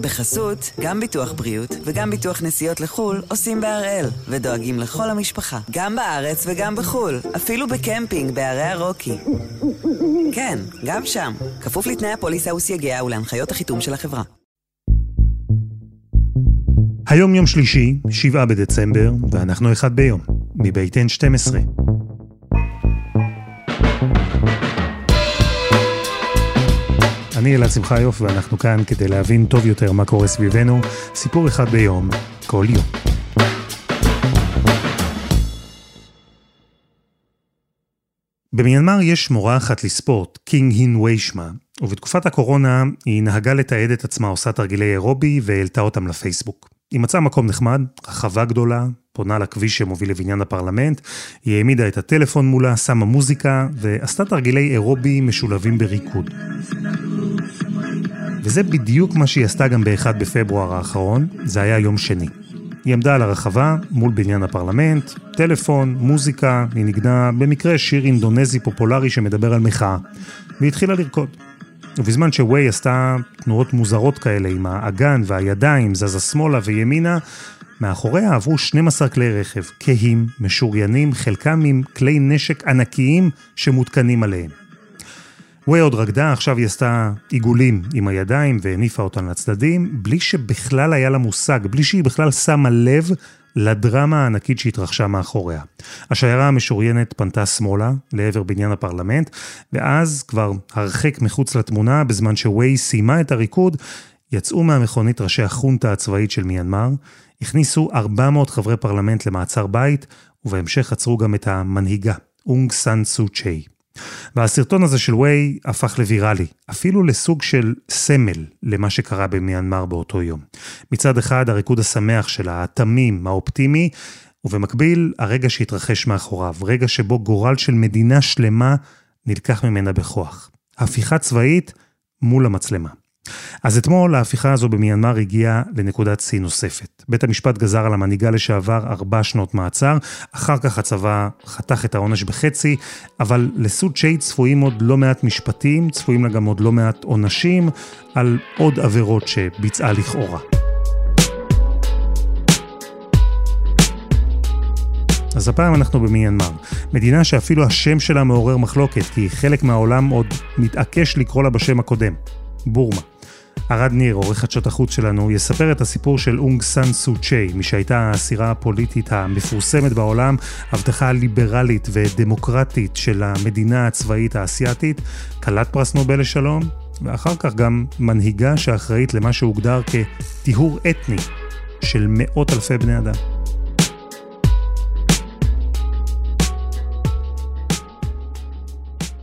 בחסות, גם ביטוח בריאות וגם ביטוח נסיעות לחול עושים בהראל, ודואגים לכל המשפחה, גם בארץ וגם בחול, אפילו בקמפינג בערי הרוקי. כן, גם שם, כפוף לתנאי הפוליסה וסייגיה ולהנחיות החיתום של החברה. היום יום שלישי, 7 בדצמבר, ואנחנו אחד ביום, מבית N12. אני אלעד שמחיוף, ואנחנו כאן כדי להבין טוב יותר מה קורה סביבנו. סיפור אחד ביום, כל יום. במיינמר יש מורה אחת לספורט, קינג הין ויישמה, ובתקופת הקורונה היא נהגה לתעד את עצמה עושה תרגילי אירובי והעלתה אותם לפייסבוק. היא מצאה מקום נחמד, רחבה גדולה, פונה לכביש שמוביל לבניין הפרלמנט, היא העמידה את הטלפון מולה, שמה מוזיקה, ועשתה תרגילי אירובי משולבים בריקוד. וזה בדיוק מה שהיא עשתה גם באחד בפברואר האחרון, זה היה יום שני. היא עמדה על הרחבה, מול בניין הפרלמנט, טלפון, מוזיקה, היא נגנה במקרה שיר אינדונזי פופולרי שמדבר על מחאה, והתחילה לרקוד. ובזמן שווי עשתה תנועות מוזרות כאלה עם האגן והידיים, זזה שמאלה וימינה, מאחוריה עברו 12 כלי רכב, כהים, משוריינים, חלקם עם כלי נשק ענקיים שמותקנים עליהם. ווי עוד רקדה, עכשיו היא עשתה עיגולים עם הידיים והניפה אותן לצדדים, בלי שבכלל היה לה מושג, בלי שהיא בכלל שמה לב לדרמה הענקית שהתרחשה מאחוריה. השיירה המשוריינת פנתה שמאלה לעבר בניין הפרלמנט, ואז כבר הרחק מחוץ לתמונה, בזמן שווי סיימה את הריקוד, יצאו מהמכונית ראשי החונטה הצבאית של מיינמר, הכניסו 400 חברי פרלמנט למעצר בית, ובהמשך עצרו גם את המנהיגה, אונג סן סו צ'יי. והסרטון הזה של ווי הפך לוויראלי, אפילו לסוג של סמל למה שקרה במיינמר באותו יום. מצד אחד הריקוד השמח של התמים, האופטימי, ובמקביל הרגע שהתרחש מאחוריו, רגע שבו גורל של מדינה שלמה נלקח ממנה בכוח. הפיכה צבאית מול המצלמה. אז אתמול ההפיכה הזו במיינמר הגיעה לנקודת שיא נוספת. בית המשפט גזר על המנהיגה לשעבר 4 שנות מעצר, אחר כך הצבא חתך את העונש בחצי, אבל לסוד שי צפויים עוד לא מעט משפטים, צפויים לה גם עוד לא מעט עונשים, על עוד עבירות שביצעה לכאורה. אז הפעם אנחנו במיינמר, מדינה שאפילו השם שלה מעורר מחלוקת, כי חלק מהעולם עוד מתעקש לקרוא לה בשם הקודם, בורמה. ארד ניר, עורך חדשות החוץ שלנו, יספר את הסיפור של אונג סן סו צ'יי, מי שהייתה האסירה הפוליטית המפורסמת בעולם, הבטחה ליברלית ודמוקרטית של המדינה הצבאית האסייתית, כלת פרס נובל לשלום, ואחר כך גם מנהיגה שאחראית למה שהוגדר כטיהור אתני של מאות אלפי בני אדם.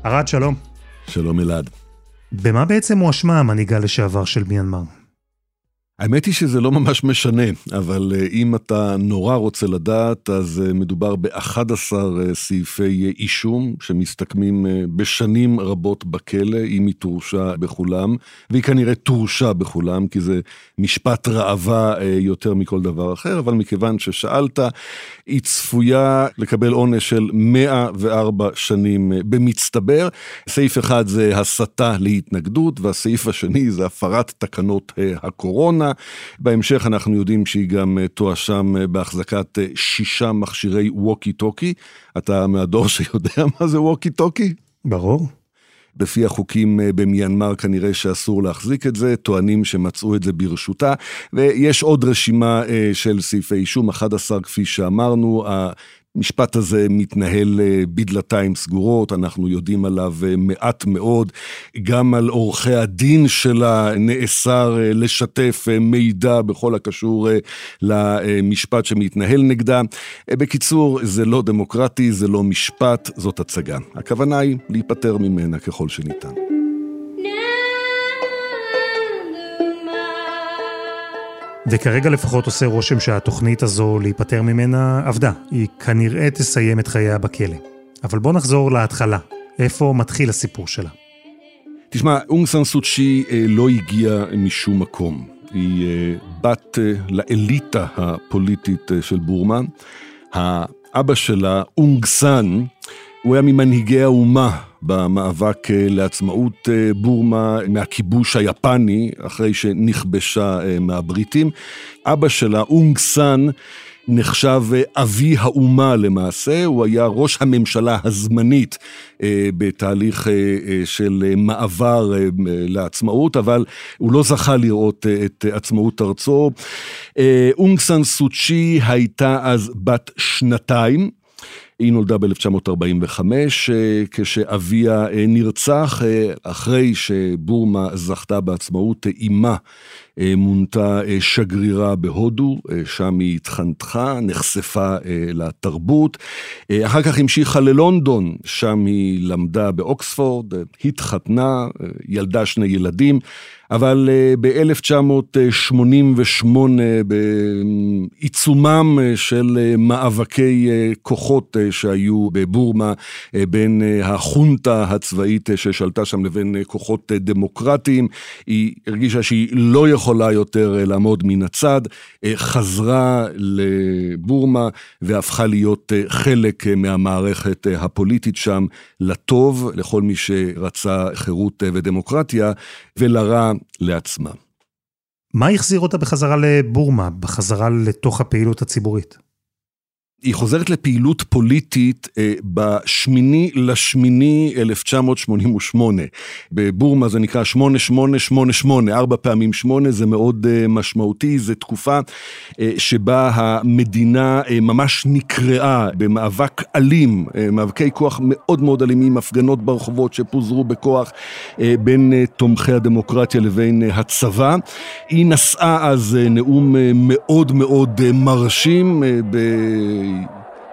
ארד, שלום. שלום אלעד. במה בעצם הוא אשמה המנהיגה לשעבר של מיינמר? האמת היא שזה לא ממש משנה, אבל אם אתה נורא רוצה לדעת, אז מדובר ב-11 סעיפי אישום, שמסתכמים בשנים רבות בכלא, אם היא תורשה בכולם, והיא כנראה תורשה בכולם, כי זה משפט רעבה יותר מכל דבר אחר, אבל מכיוון ששאלת, היא צפויה לקבל עונש של 104 שנים במצטבר. סעיף אחד זה הסתה להתנגדות, והסעיף השני זה הפרת תקנות הקורונה, בהמשך אנחנו יודעים שהיא גם תואשם בהחזקת 6 מכשירי ווקי טוקי. אתה מהדור שיודע מה זה ווקי טוקי? ברור. בפי החוקים במיינמר כנראה שאסור להחזיק את זה, טוענים שמצאו את זה ברשותה, ויש עוד רשימה של סעיפי אישום, 11 כפי שאמרנו, המשפט הזה מתנהל בדלתיים סגורות, אנחנו יודעים עליו מעט מאוד, גם על עורכי הדין שלה נאסר לשתף מידע בכל הקשור למשפט שמתנהל נגדה. בקיצור, זה לא דמוקרטי, זה לא משפט, זאת הצגה. הכוונה היא להיפטר ממנה ככל שניתן. וכרגע לפחות עושה רושם שהתוכנית הזו להיפטר ממנה עבדה. היא כנראה תסיים את חייה בכלא. אבל בוא נחזור להתחלה. איפה מתחיל הסיפור שלה? תשמע, אונג סן סו צ'י לא הגיעה משום מקום. היא בת לאליטה הפוליטית של בורמה. האבא שלה, אונג סן, הוא היה ממנהיגי האומה במאבק לעצמאות בורמה מהכיבוש היפני, אחרי שנכבשה מהבריטים. אבא שלה, אונג סן, נחשב אבי האומה למעשה, הוא היה ראש הממשלה הזמנית בתהליך של מעבר לעצמאות, אבל הוא לא זכה לראות את עצמאות ארצו. אונג סן סו צ'י הייתה אז בת 2, היא נולדה ב-1945, כשאביה נרצח, אחרי שבורמה זכתה בעצמאות, אימה מונתה שגרירה בהודו, שם היא התחנתחה, נחשפה לתרבות, אחר כך המשיכה ללונדון, שם היא למדה באוקספורד, התחתנה, ילדה 2 ילדים, אבל ב-1988, בעיצומם של מאבקי כוחות שהיו בבורמה, בין החונטה הצבאית ששלטה שם לבין כוחות דמוקרטיים, היא הרגישה שהיא לא יכולה יותר לעמוד מן הצד, חזרה לבורמה והפכה להיות חלק מהמערכת הפוליטית שם, לטוב לכל מי שרצה חירות ודמוקרטיה, ולרע לעצמה. מה החזיר אותה בחזרה לבורמה, בחזרה לתוך הפעילות הציבורית? היא חוזרת לפעילות פוליטית ב-8/8/1988, בבורמה זה נקרא 8888, 4 פעמים 8, זה מאוד משמעותי, זה תקופה שבה המדינה ממש נקראה במאבק אלים, מאבקי כוח מאוד מאוד אלימים, הפגנות ברחובות שפוזרו בכוח בין תומכי הדמוקרטיה לבין הצבא. היא נשאה אז נאום מאוד מאוד מרשים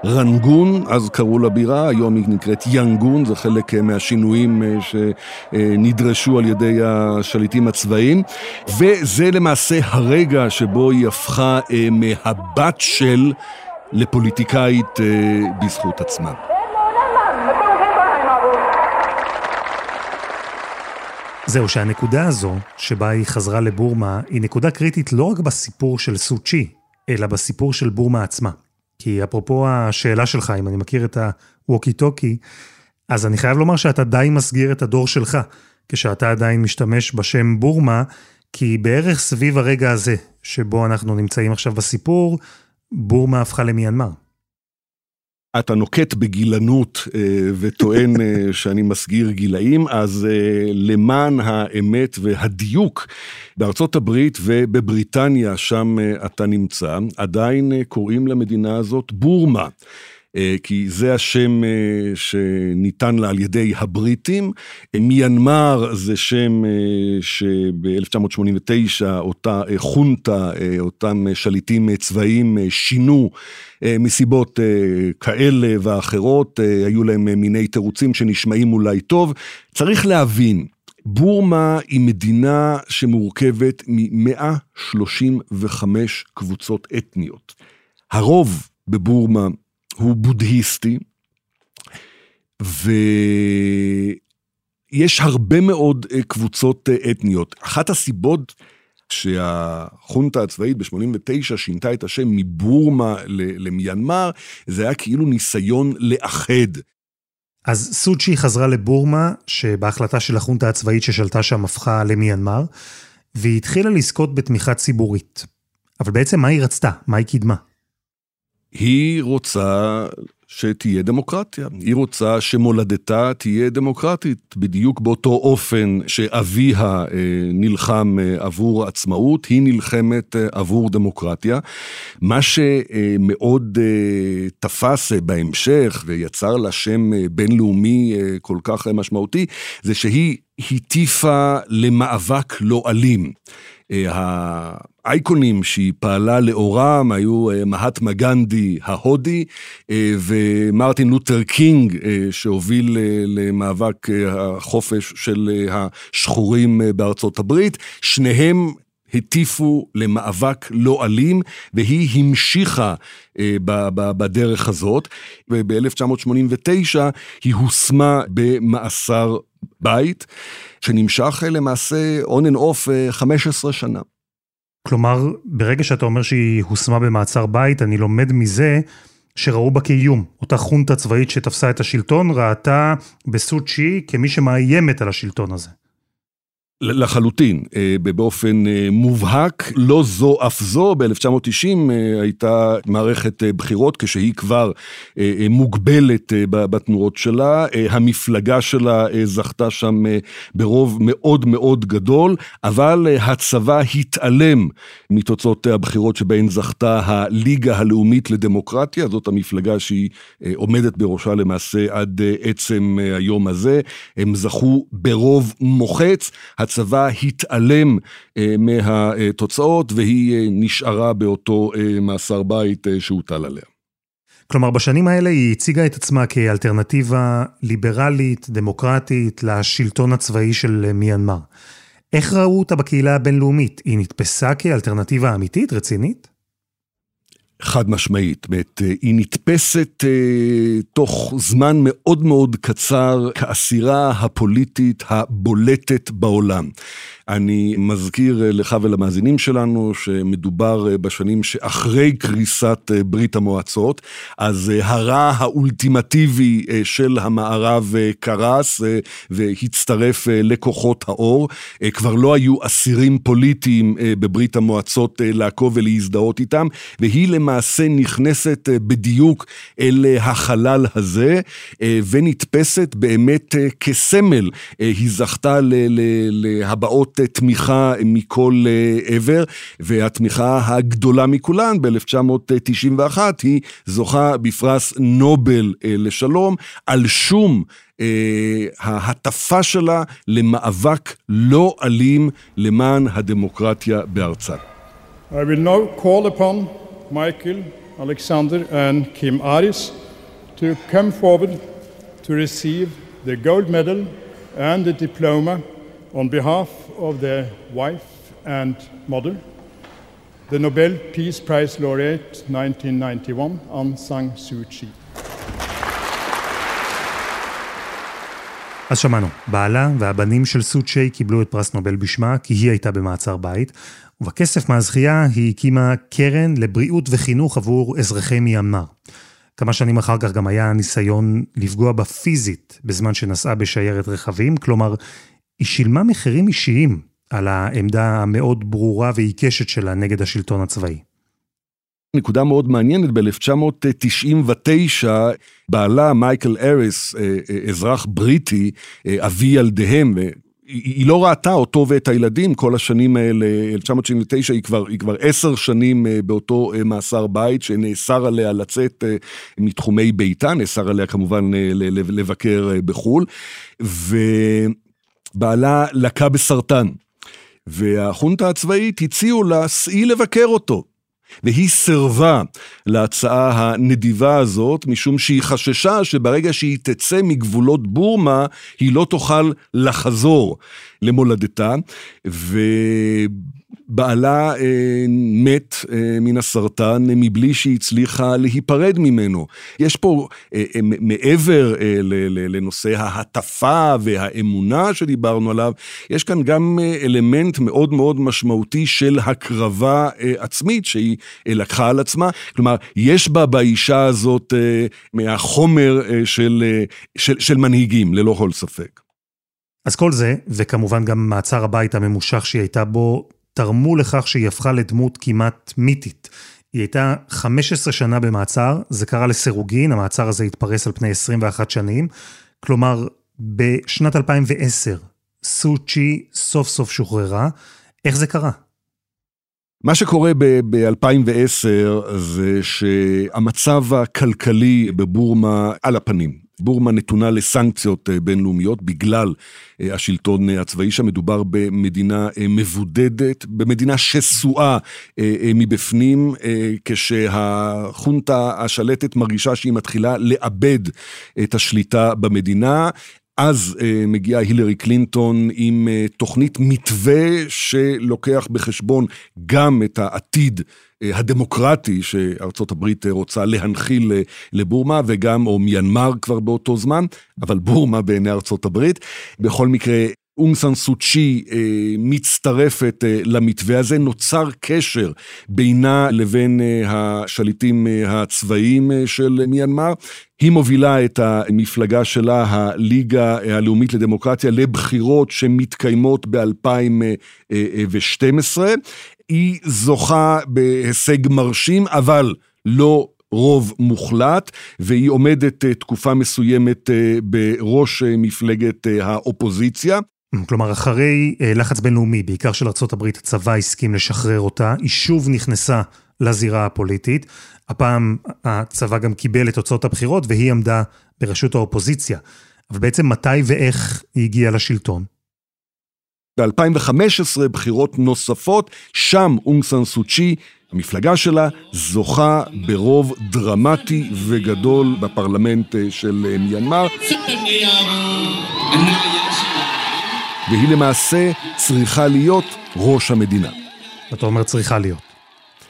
רנגון, אז קראו לה בירה, היום היא נקראת ינגון, זה חלק מהשינויים שנדרשו על ידי השליטים הצבאיים, וזה למעשה הרגע שבו היא הפכה מהבת של לפוליטיקאית בזכות עצמה. זהו, שהנקודה הזו שבה היא חזרה לבורמה היא נקודה קריטית לא רק בסיפור של סו צ'י, אלא בסיפור של בורמה עצמה. כי אפרופו השאלה שלך, אם אני מכיר את הווקי-טוקי, אז אני חייב לומר שאתה די מסגיר את הדור שלך, כשאתה עדיין משתמש בשם בורמה, כי בערך סביב הרגע הזה, שבו אנחנו נמצאים עכשיו בסיפור, בורמה הפכה למיינמר. אתה נוקט בגילנות וטוען שאני מסגיר גילאים, אז למען האמת והדיוק, בארצות הברית ובבריטניה, שם אתה נמצא, עדיין קוראים למדינה הזאת בורמה, כי זה השם שניתן לה על ידי הבריטים. מיינמר זה שם שב-1989 אותה חונטה, אותם שליטים צבאיים שינו מסיבות כאלה ואחרות, היו להם מיני תירוצים שנשמעים אולי טוב. צריך להבין, בורמה היא מדינה שמורכבת מ-135 קבוצות אתניות. הרוב בבורמה הוא בודהיסטי, ויש הרבה מאוד קבוצות אתניות. אחת הסיבות שהחונטה הצבאית ב-89 שינתה את השם מבורמה למיינמר, זה היה כאילו ניסיון לאחד. אז סו צ'י חזרה לבורמה, שבהחלטה של החונטה הצבאית ששלטה שם הפכה למיינמר, והיא התחילה לזכות בתמיכה ציבורית. אבל בעצם מה היא רצתה? מה היא קידמה? היא רוצה שתהיה דמוקרטיה, היא רוצה שמולדתה תהיה דמוקרטית, בדיוק באותו אופן שאביה נלחם עבור עצמאות, היא נלחמת עבור דמוקרטיה. מה שמאוד תפס בהמשך ויצר לה שם בינלאומי כל כך משמעותי, זה שהיא הטיפה למאבק לא אלים. האייקונים שהיא פעלה לאורם היו מהטמה גנדי ההודי ומרטין לותר קינג שהוביל למאבק החופש של השחורים בארצות הברית, שניהם הטיפו למאבק לא אלים, והיא המשיכה בדרך הזאת, וב-1989 היא הוסמה במאסר בית, שנמשך למעשה on and off 15 שנה. כלומר, ברגע שאתה אומר שהיא הוסמה במעצר בית, אני לומד מזה שראו בה כאיום. אותה חונטה צבאית שתפסה את השלטון ראתה בסו צ'י כמי שמאיימת על השלטון הזה. לחלוטין, באופן מובהק, לא זו אף זו, ב-1990 הייתה מערכת בחירות, כשהיא כבר מוגבלת בתנועות שלה, המפלגה שלה זכתה שם ברוב מאוד מאוד גדול, אבל הצבא התעלם מתוצאות הבחירות שבהן זכתה הליגה הלאומית לדמוקרטיה, זאת המפלגה שהיא עומדת בראשה למעשה עד עצם היום הזה, הם זכו ברוב מוחץ, הצבא התעלם מהתוצאות, והיא נשארה באותו מאסר בית שהוטל עליה. כלומר, בשנים האלה היא הציגה את עצמה כאלטרנטיבה ליברלית, דמוקרטית, לשלטון הצבאי של מיינמר. איך ראו אותה בקהילה הבינלאומית? היא נתפסה כאלטרנטיבה אמיתית, רצינית? חד משמעית, היא נתפסת תוך זמן מאוד מאוד קצר כאסירה הפוליטית הבולטת בעולם. אני מזכיר לך ולמאזינים שלנו שמדובר בשנים שאחרי קריסת ברית המועצות, אז הרע האולטימטיבי של המערב קרס והצטרף לכוחות האור, כבר לא היו אסירים פוליטיים בברית המועצות לעקוב ולהזדהות איתם, והיא למעשה נכנסת בדיוק אל החלל הזה ונתפסת באמת כסמל, היא זכתה להבעות תמיכה מכל עבר, והתמיכה הגדולה מכולן ב-1991 היא זוכה בפרס נובל לשלום, על שום ההטפה שלה למאבק לא אלים למען הדמוקרטיה בארצה. I will now call upon Michael, Alexander and Kim Aris to come forward to receive the gold medal and the diploma on behalf of their wife and mother, the Nobel Peace Prize laureate 1991, Aung San Suu Kyi. אז שמענו, בעלה והבנים של סו צ'י קיבלו את פרס נובל בשמה, כי היא הייתה במעצר בית, ובכסף מהזכייה היא הקימה קרן לבריאות וחינוך עבור אזרחי מיאנמר. כמה שנים אחר כך גם היה ניסיון לפגוע בה פיזית בזמן שנסעה בשיירת רכבים, כלומר, היא שילמה מחירים אישיים על העמדה המאוד ברורה ועיקשת שלה נגד השלטון הצבאי. נקודה מאוד מעניינת, ב-1999 בעלה מייקל אריס, אזרח בריטי, אבי ילדיהם, היא לא ראתה אותו ואת הילדים כל השנים האלה, 1999 היא כבר 10 שנים באותו מאסר בית שנאסר עליה לצאת מתחומי ביתה, נאסר עליה כמובן לבקר בחול, בעלה לקה בסרטן, והחונטה הצבאית הציעו לה סעי לבקר אותו, והיא סרבה להצעה הנדיבה הזאת, משום שהיא חששה שברגע שהיא תצא מגבולות בורמה, היא לא תוכל לחזור למולדתה, בעלה מת מן הסרטן מבלי שהיא הצליחה להיפרד ממנו. יש פה מעבר לנושא ההטפה והאמונה שדיברנו עליו, יש כאן גם אלמנט מאוד מאוד משמעותי של הקרבה עצמית שהיא לקחה על עצמה, כלומר יש בה באישה הזאת מהחומר של מנהיגים ללא כל ספק. אז כל זה, וכמובן גם מעצר הבית הממושך שהיא הייתה בו, תרמו לכך שהיא הפכה לדמות כמעט מיתית. היא הייתה 15 שנה במעצר, זה קרה לסירוגין, המעצר הזה התפרס על פני 21 שנים, כלומר, בשנת 2010, סו צ'י סוף סוף שוחררה, איך זה קרה? מה שקורה ב-2010 זה שהמצב הכלכלי בבורמה על הפנים. בורמה נתונה לסנקציות בינלאומיות בגלל השלטון הצבאי שמדובר במדינה מבודדת, במדינה שסועה מבפנים, כשהחונטה השלטת מרגישה שהיא מתחילה לאבד את השליטה במדינה, אז מגיעה הילרי קלינטון עם תוכנית מתווה שלוקח בחשבון גם את העתיד הדמוקרטי שארצות הברית רוצה להנחיל לבורמה וגם או מיינמר כבר באותו זמן, אבל בורמה בעיני ארצות הברית. בכל מקרה אונג סן סו צ'י מצטרפת למתווה הזה, נוצר קשר בינה לבין השליטים הצבאיים של מיינמר, היא מובילה את המפלגה שלה, הליגה הלאומית לדמוקרטיה, לבחירות שמתקיימות ב-2012, היא זוכה בהישג מרשים, אבל לא רוב מוחלט, והיא עומדת תקופה מסוימת בראש מפלגת האופוזיציה. כלומר, אחרי לחץ בינלאומי, בעיקר של ארצות הברית, הצבא הסכים לשחרר אותה, היא שוב נכנסה לזירה הפוליטית, הפעם הצבא גם קיבל את תוצאות הבחירות, והיא עמדה בראשות האופוזיציה. אבל בעצם מתי ואיך היא הגיעה לשלטון? ב-2015 בחירות נוספות, שם אונג סן סו צ'י, המפלגה שלה, זוכה ברוב דרמטי וגדול בפרלמנט של מיינמר. והיא למעשה צריכה להיות ראש המדינה. אתה אומר צריכה להיות.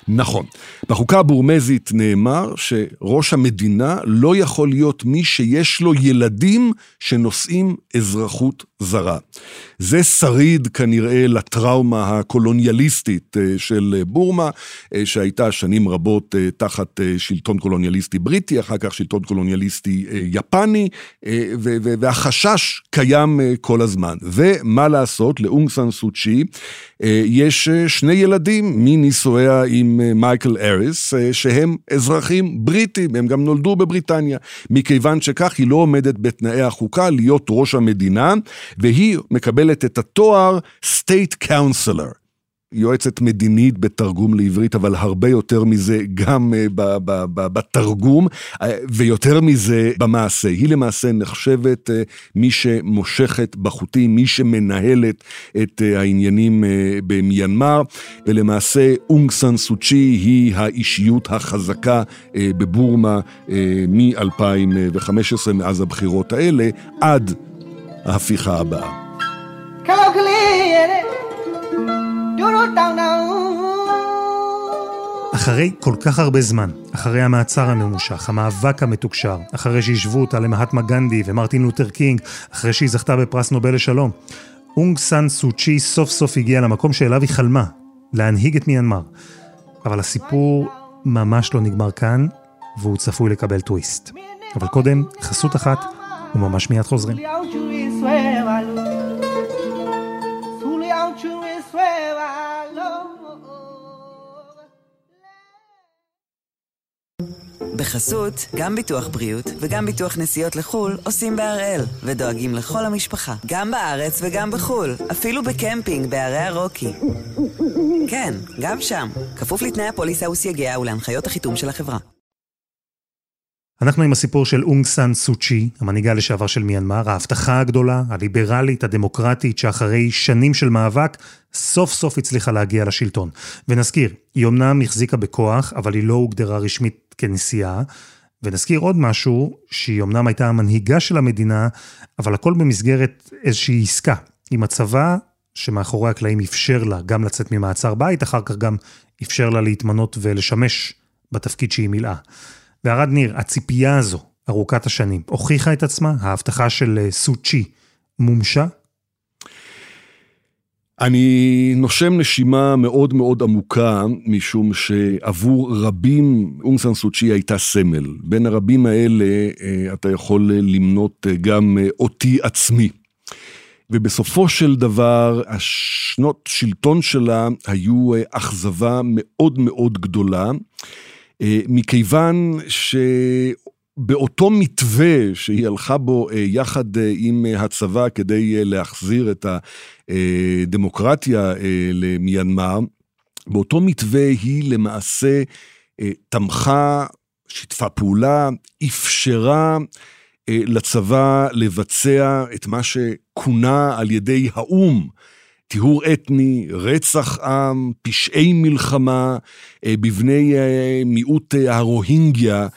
נכון. בחוקה הבורמזית נאמר שראש המדינה לא יכול להיות מי שיש לו ילדים שנושאים אזרחות זרה. זה שריד כנראה לטראומה הקולוניאליסטית של בורמה, שהייתה שנים רבות תחת שלטון קולוניאליסטי בריטי, אחר כך שלטון קולוניאליסטי יפני, והחשש קיים כל הזמן. ומה לעשות, לאונג סן סו צ'י יש שני ילדים מנישואיה עם מייקל אריס, שהם אזרחים בריטים, הם גם נולדו בבריטניה, מכיוון שכך היא לא עומדת בתנאי החוקה להיות ראש המדינה, והיא מקבלת את התואר State Counselor, יועצת מדינית בתרגום לעברית, אבל הרבה יותר מזה גם בתרגום, ויותר מזה במעשה. היא למעשה נחשבת מי שמושכת בחוטים, מי שמנהלת את העניינים במיינמר, ולמעשה אונג סן סו צ'י היא האישיות החזקה בבורמה מ-2015, מאז הבחירות האלה, עד ההפיכה הבאה. אחרי כל כך הרבה זמן, אחרי המעצר הממושך, המאבק המתוקשר, אחרי שישבו אותה למהטמה גנדי ומרטין לותר קינג, אחרי שהיא זכתה בפרס נובל לשלום, אונג סן סו צ'י סוף סוף הגיעה למקום שאליו היא חלמה, להנהיג את מיינמר. אבל הסיפור ממש לא נגמר כאן, והוא צפוי לקבל טוויסט. אבל קודם, חסות אחת, וממש מיד חוזרים. בחסות, גם ביטוח בריאות וגם ביטוח נסיעות לחול עושים בארל ודואגים לכל המשפחה, גם בארץ וגם בחול, אפילו בקמפינג בערי הרוקי. כן, גם שם, כפוף לתנאי הפוליסה וסייגיה ולהנחיות החיתום של החברה. אנחנו עם הסיפור של אונג סן סו צ'י, המנהיגה לשעבר של מיינמר, ההבטחה הגדולה, הליברלית, הדמוקרטית, שאחרי שנים של מאבק, סוף סוף הצליחה להגיע לשלטון. ונזכיר, היא אומנם החזיקה בכוח, אבל היא לא הוגדרה רשמית כנשיאה, ונזכיר עוד משהו, שהיא אומנם הייתה המנהיגה של המדינה, אבל הכל במסגרת איזושהי עסקה, עם הצבא שמאחורי הקלעים אפשר לה גם לצאת ממעצר בית, אחר כך גם אפשר לה להתמנות ולשמש בתפקיד שהיא מילאה. וארד ניר, הציפייה הזו, ארוכת השנים, הוכיחה את עצמה, ההבטחה של סו צ'י מומשה? אני נושם נשימה מאוד מאוד עמוקה, משום שעבור רבים, אונג סן סו צ'י הייתה סמל. בין הרבים האלה, אתה יכול למנות גם אותי עצמי. ובסופו של דבר, השנות שלטון שלה היו אכזבה מאוד מאוד גדולה, מכיוון שבאותו מתווה שהיא הלכה בו יחד עם הצבא כדי להחזיר את הדמוקרטיה למיינמר, באותו מתווה היא למעשה תמכה, שיתפה פעולה, אפשרה לצבא לבצע את מה שכונה על ידי האום, טיהור אתני, רצח עם, פשעי מלחמה, בבני מיעוט הרוהינגיה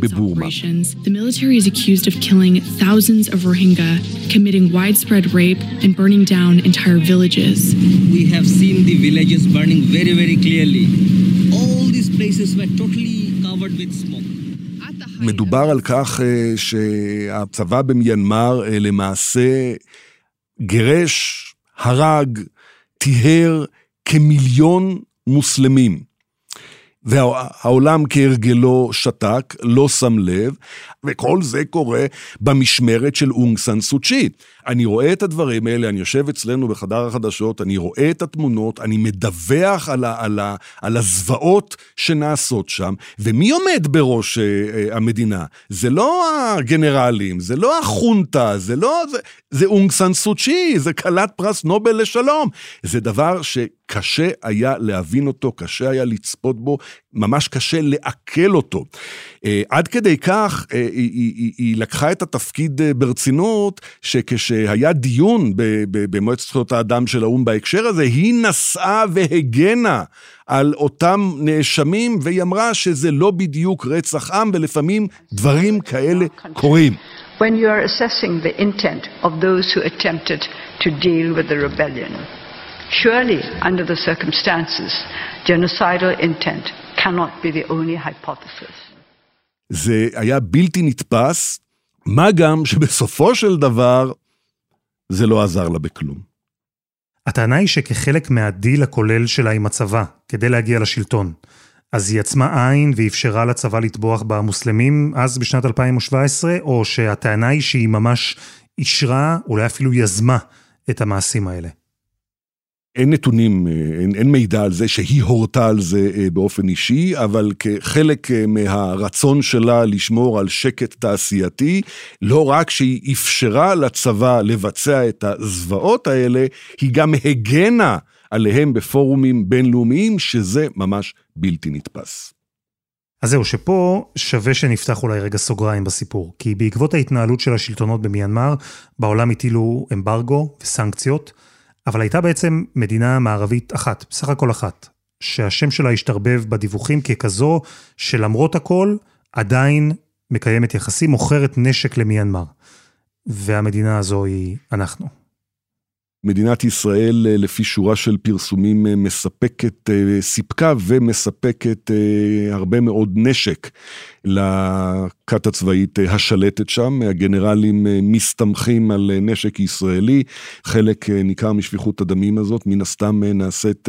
בבורמה. The military is accused of killing thousands of Rohingya, committing widespread rape and burning down entire villages. We have seen the villages burning very, very clearly. All these places were totally covered with smoke. מדובר על כך שהצבא במיינמר למעשה גרש, הרג, תיהר כמיליון מוסלמים. והעולם כהרגלו שתק, לא שם לב, וכל זה קורה במשמרת של אונג סן סו צ'י. אני רואה את הדברים האלה, אני יושב אצלנו בחדר החדשות, אני רואה את התמונות, אני מדווח על הזוועות שנעשות שם, ומי עומד בראש המדינה? זה לא הגנרלים, זה לא החונטה, זה אונג סן סו צ'י, זה כלת פרס נובל לשלום. זה דבר שקשה היה להבין אותו, קשה היה לצפות בו, ממש קשה לעכל אותו. עד כדי כך, היא לקחה את התפקיד ברצינות, שכשהיה דיון במועצת זכויות האדם של האו"ם בהקשר הזה, היא נסעה והגנה על אותם נאשמים, והיא אמרה שזה לא בדיוק רצח עם, ולפעמים דברים כאלה קורים. When you are assessing the intent of those who attempted to deal with the rebellion, surely under the circumstances, genocidal intent cannot be the only hypothesis. זה היה בלתי נתפס, מה גם שבסופו של דבר זה לא עזר לה בכלום. הטענה היא שכחלק מהדיל הכולל שלה עם הצבא, כדי להגיע לשלטון, אז היא עצמה עין ואפשרה לצבא לטבוח במוסלמים אז בשנת 2017, או שהטענה היא שהיא ממש אישרה, אולי אפילו יזמה את המעשים האלה. אין נתונים, אין מידע על זה שהיא הורתה על זה באופן אישי, אבל כחלק מהרצון שלה לשמור על שקט תעשייתי, לא רק שהיא אפשרה לצבא לבצע את הזוועות האלה, היא גם הגנה עליהם בפורומים בינלאומיים, שזה ממש בלתי נתפס. אז זהו, שפה שווה שנפתח אולי רגע סוגריים בסיפור, כי בעקבות ההתנהלות של השלטונות במיינמר, בעולם הטילו אמברגו וסנקציות, אבל הייתה בעצם מדינה מערבית אחת, בסך הכל אחת, שהשם שלה השתרבב בדיווחים ככזו, שלמרות הכל עדיין מקיימת יחסים, מוכרת נשק למיינמר. והמדינה הזו היא אנחנו. מדינת ישראל, לפי שורה של פרסומים, סיפקה ומספקת הרבה מאוד נשק לכת הצבאית השלטת שם. הגנרלים מסתמכים על נשק ישראלי, חלק ניכר משפיכות הדמים הזאת, מן הסתם נעשית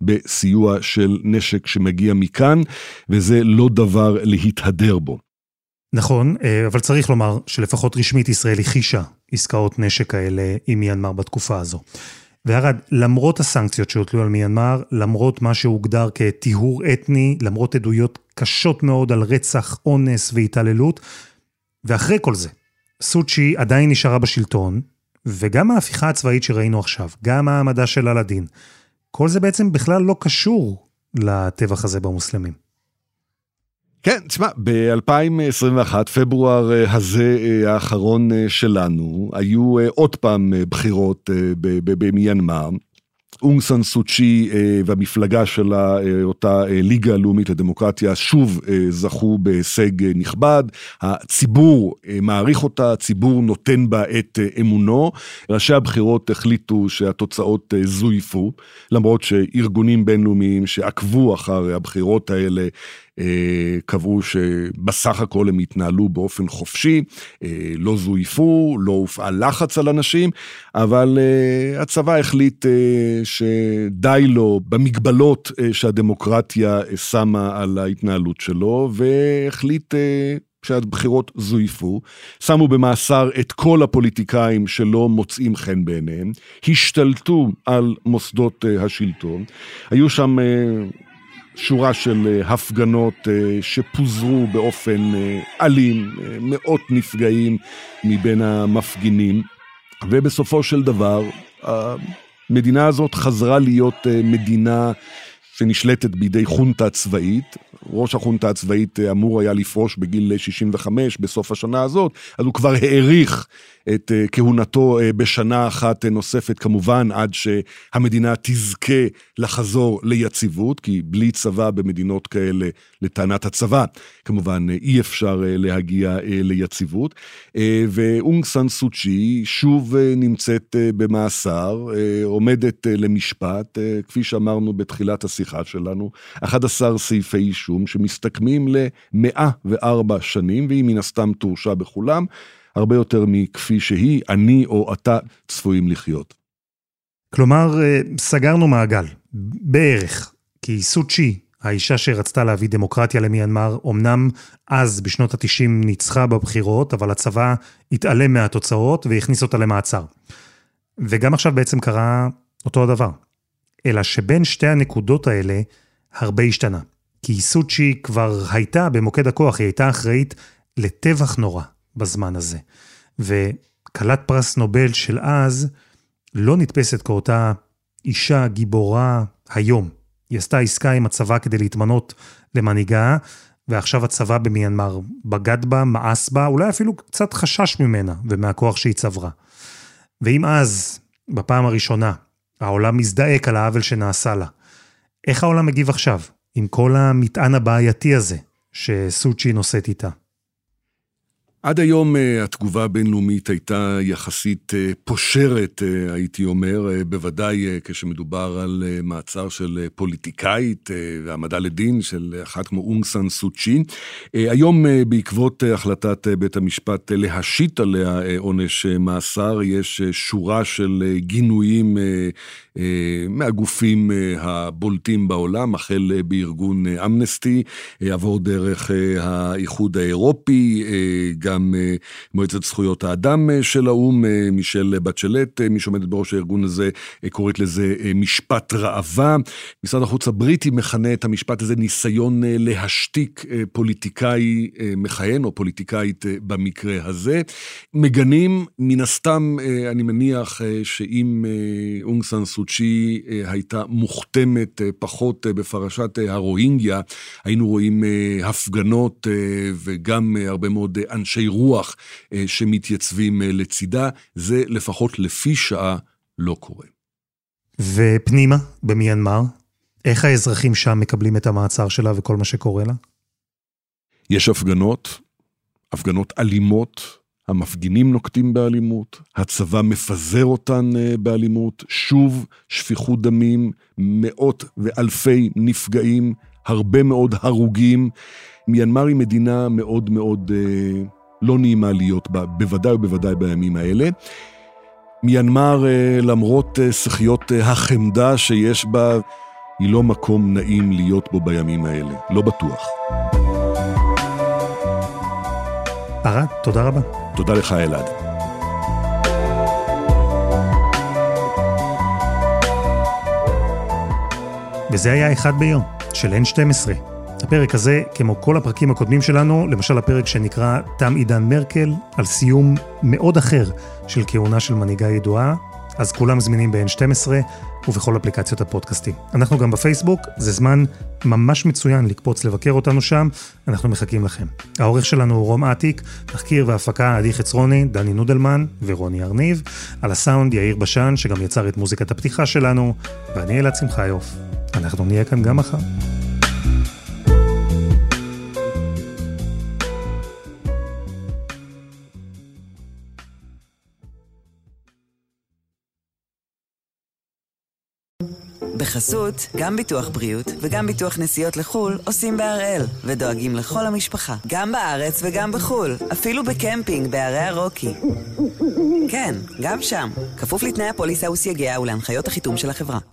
בסיוע של נשק שמגיע מכאן, וזה לא דבר להתהדר בו. נכון, אבל צריך לומר שלפחות רשמית ישראל הכישה עסקאות נשק האלה עם מיינמר בתקופה הזו. והרד, למרות הסנקציות שהוטלו על מיינמר, למרות מה שהוגדר כטיהור אתני, למרות עדויות קשות מאוד על רצח, אונס והתעללות, ואחרי כל זה, סו צ'י עדיין נשארה בשלטון, וגם ההפיכה הצבאית שראינו עכשיו, גם העמדה של אלאדין, כל זה בעצם בכלל לא קשור לטבח הזה במוסלמים. כן, תשמע, ב-2021, פברואר הזה האחרון שלנו, היו עוד פעם בחירות במיינמר, אונג סן סו צ'י והמפלגה שלה, אותה ליגה הלאומית לדמוקרטיה, שוב זכו בהישג נכבד, הציבור מעריך אותה, הציבור נותן בה את אמונו, ראשי הבחירות החליטו שהתוצאות זויפו, למרות שארגונים בינלאומיים שעקבו אחר הבחירות האלה, קבעו שבסך הכל הם התנהלו באופן חופשי, לא זויפו, לא הופעל לחץ על אנשים, אבל הצבא החליט שדי לו במגבלות שהדמוקרטיה שמה על ההתנהלות שלו, והחליט שהבחירות זויפו, שמו במאסר את כל הפוליטיקאים שלא מוצאים חן בעיניהם, השתלטו על מוסדות השלטון, היו שם שורה של הפגנות שפוזרו באופן אלים, מאות נפגעים מבין המפגינים, ובסופו של דבר, המדינה הזאת חזרה להיות מדינה שנשלטת בידי חונטה צבאית. ראש החונטה הצבאית אמור היה לפרוש בגיל 65 בסוף השנה הזאת, אז הוא כבר העריך את כהונתו בשנה אחת נוספת, כמובן עד שהמדינה תזכה לחזור ליציבות, כי בלי צבא במדינות כאלה, לטענת הצבא, כמובן אי אפשר להגיע ליציבות, ואונג סן סו צ'י שוב נמצאת במאסר, עומדת למשפט, כפי שאמרנו בתחילת השיחה שלנו, 11 סעיפי אישום, שמסתכמים ל-104 שנים, והיא מן הסתם תורשה בכולם, הרבה יותר מכפי שהיא, אני או אתה צפויים לחיות. כלומר, סגרנו מעגל, בערך, כי סו צ'י, האישה שרצתה להביא דמוקרטיה למיינמר, אמנם אז בשנות ה-90 ניצחה בבחירות, אבל הצבא התעלם מהתוצאות והכניס אותה למעצר. וגם עכשיו בעצם קרה אותו הדבר. אלא שבין שתי הנקודות האלה הרבה השתנה. כי סו צ'י כבר הייתה במוקד הכוח, היא הייתה אחראית לטבח נורא בזמן הזה. וכלת פרס נובל של אז לא נתפסת כאותה אישה גיבורה היום. היא עשתה עסקה עם הצבא כדי להתמנות למנהיגה, ועכשיו הצבא במיינמר בגד בה, מאס בה, אולי אפילו קצת חשש ממנה ומהכוח שהיא צברה. ואם אז, בפעם הראשונה, העולם מזדעק על העוול שנעשה לה. איך העולם מגיב עכשיו, עם כל המטען הבעייתי הזה, שסו צ'י נושאת איתה? עד היום התגובה הבינלאומית הייתה יחסית פושרת, הייתי אומר, בוודאי כשמדובר על מעצר של פוליטיקאית והעמדה לדין של אחת כמו אונג סן סו צ'י. היום בעקבות החלטת בית המשפט להשית עליה עונש מאסר, יש שורה של גינויים מהגופים הבולטים בעולם, החל בארגון אמנסטי, עבור דרך האיחוד האירופי, גם מועצת זכויות האדם של האום, מישל בצ'לט, מי שעומדת בראש הארגון הזה, קוראת לזה משפט ראווה. משרד החוץ הבריטי מכנה את המשפט הזה ניסיון להשתיק פוליטיקאי מכהן, או פוליטיקאית במקרה הזה. מגנים, מן הסתם, אני מניח שאם אונג סן סו צ'י הייתה מוכתמת פחות בפרשת הרוהינגיה, היינו רואים הפגנות וגם הרבה מאוד אנשי רוח שמתייצבים לצידה, זה לפחות לפי שעה לא קורה. ופנימה, במיינמר, איך האזרחים שם מקבלים את המעצר שלה וכל מה שקורה לה? יש הפגנות, הפגנות אלימות, המפגינים נוקטים באלימות, הצבא מפזר אותן באלימות, שוב שפיכות דמים, מאות ואלפי נפגעים, הרבה מאוד הרוגים. מיינמר היא מדינה מאוד מאוד לא נעימה להיות בה, בוודאי ובוודאי בימים האלה. מיינמר, למרות שחיות החמדה שיש בה, היא לא מקום נעים להיות בו בימים האלה, לא בטוח. ארד, תודה רבה. תודה לך, אלעד. וזה היה אחד ביום, של N12. הפרק הזה, כמו כל הפרקים הקודמים שלנו, למשל הפרק שנקרא תם עידן מרקל, על סיום מאוד אחר של כהונה של מנהיגה ידועה, אז כולם זמינים ב-N12 ובכל אפליקציות הפודקאסטים. אנחנו גם בפייסבוק, זה זמן ממש מצוין לקפוץ לבקר אותנו שם, אנחנו מחכים לכם. העורך שלנו הוא רום עתיק, תחקיר והפקה עדי חצרוני, דני נודלמן ורוני ארניב, על הסאונד יאיר בשן שגם יצר את מוזיקת הפתיחה שלנו, ואני אלעד שמחיוף. אנחנו נהיה כאן גם מחר. בחסות, גם ביטוח בריאות וגם ביטוח נסיעות לחול עושים בהראל ודואגים לכל המשפחה, גם בארץ וגם בחול, אפילו בקמפינג בערי הרוקי. כן, גם שם, כפוף לתנאי הפוליסה וסייגיה ולהנחיות החיתום של החברה.